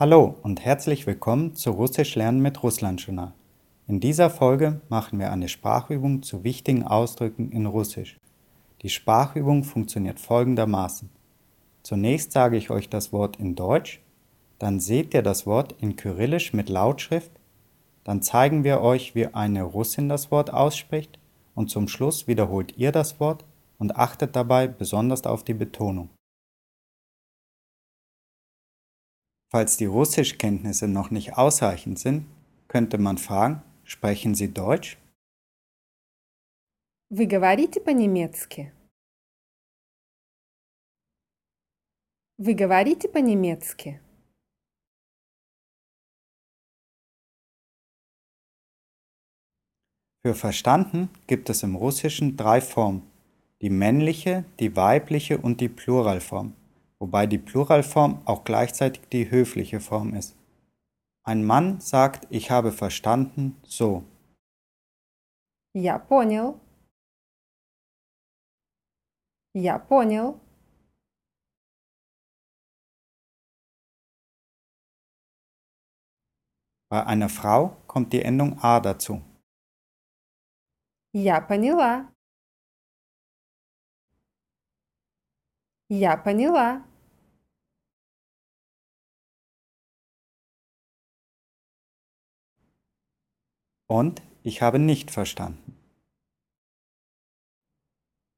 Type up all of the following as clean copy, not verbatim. Hallo und herzlich willkommen zu Russisch lernen mit Russland-Journal. In dieser Folge machen wir eine Sprachübung zu wichtigen Ausdrücken in Russisch. Die Sprachübung funktioniert folgendermaßen. Zunächst sage ich euch das Wort in Deutsch, dann seht ihr das Wort in Kyrillisch mit Lautschrift, dann zeigen wir euch, wie eine Russin das Wort ausspricht und zum Schluss wiederholt ihr das Wort und achtet dabei besonders auf die Betonung. Falls die Russischkenntnisse noch nicht ausreichend sind, könnte man fragen, sprechen Sie Deutsch? Вы говорите по-немецки? Вы говорите по-немецки? Für verstanden gibt es im Russischen drei Formen: die männliche, die weibliche und die Pluralform. Wobei die Pluralform auch gleichzeitig die höfliche Form ist. Ein Mann sagt, ich habe verstanden, so. Я понял. Я понял. Bei einer Frau kommt die Endung a dazu. Я поняла. Я поняла. Und ich habe nicht verstanden.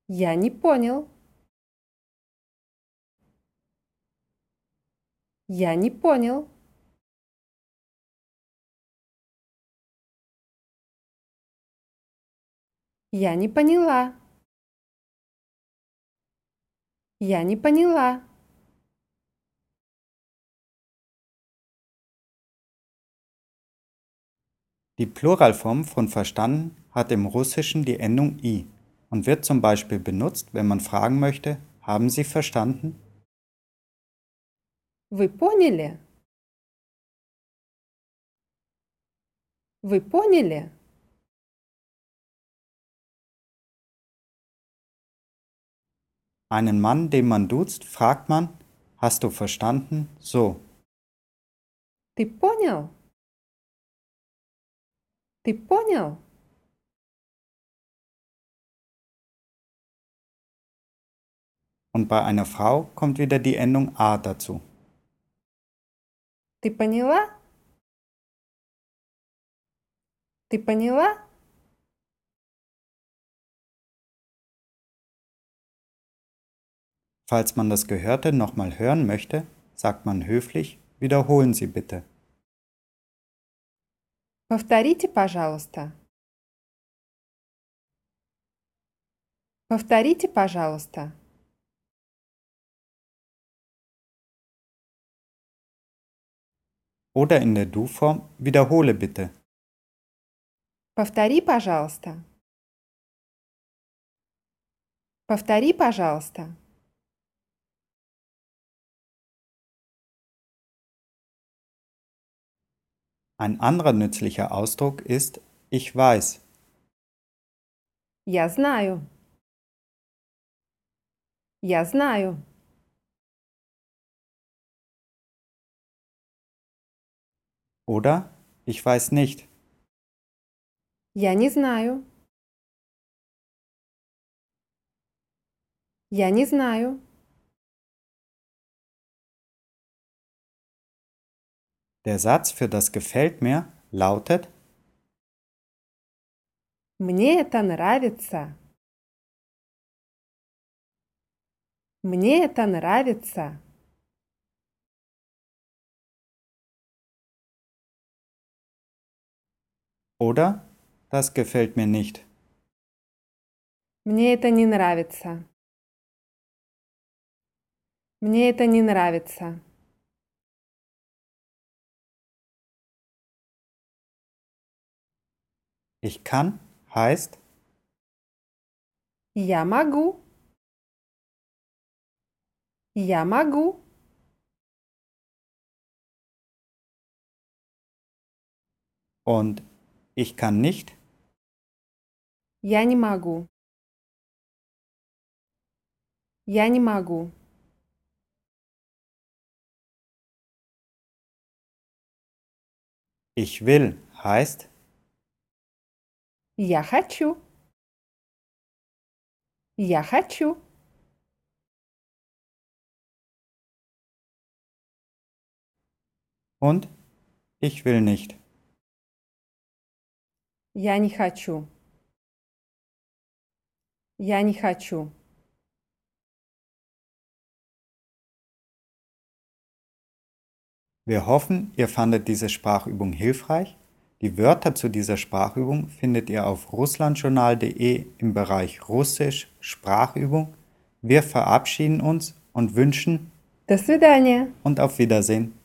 Я не понял. Я не понял. Я не поняла. Я не поняла. Die Pluralform von verstanden hat im Russischen die Endung i und wird zum Beispiel benutzt, wenn man fragen möchte, haben Sie verstanden? Вы поняли? Вы поняли? Einen Mann, den man duzt, fragt man, hast du verstanden, so. Ты понял? Ты понял? Und bei einer Frau kommt wieder die Endung a dazu. Ты поняла? Ты поняла? Falls man das Gehörte nochmal hören möchte, sagt man höflich, wiederholen Sie bitte. Повторите, пожалуйста. Повторите, пожалуйста. Oder in der Du-Form, wiederhole bitte. Повтори, пожалуйста. Повтори, пожалуйста. Ein anderer nützlicher Ausdruck ist ich weiß. Я знаю. Я знаю. Oder ich weiß nicht. Я не знаю. Я не знаю. Der Satz für das gefällt mir lautet: Мне это нравится. Мне это нравится. Oder das gefällt mir nicht. Мне это не нравится. Мне это не нравится. Ich kann heißt Я могу. Я могу. Und ich kann nicht Я не могу. Я не могу. Ich will heißt Я хочу. Я хочу. Und ich will nicht. Я не хочу. Я не хочу. Wir hoffen, ihr fandet diese Sprachübung hilfreich. Die Wörter zu dieser Sprachübung findet ihr auf russlandjournal.de im Bereich Russisch Sprachübung. Wir verabschieden uns und wünschen До свидания und auf Wiedersehen.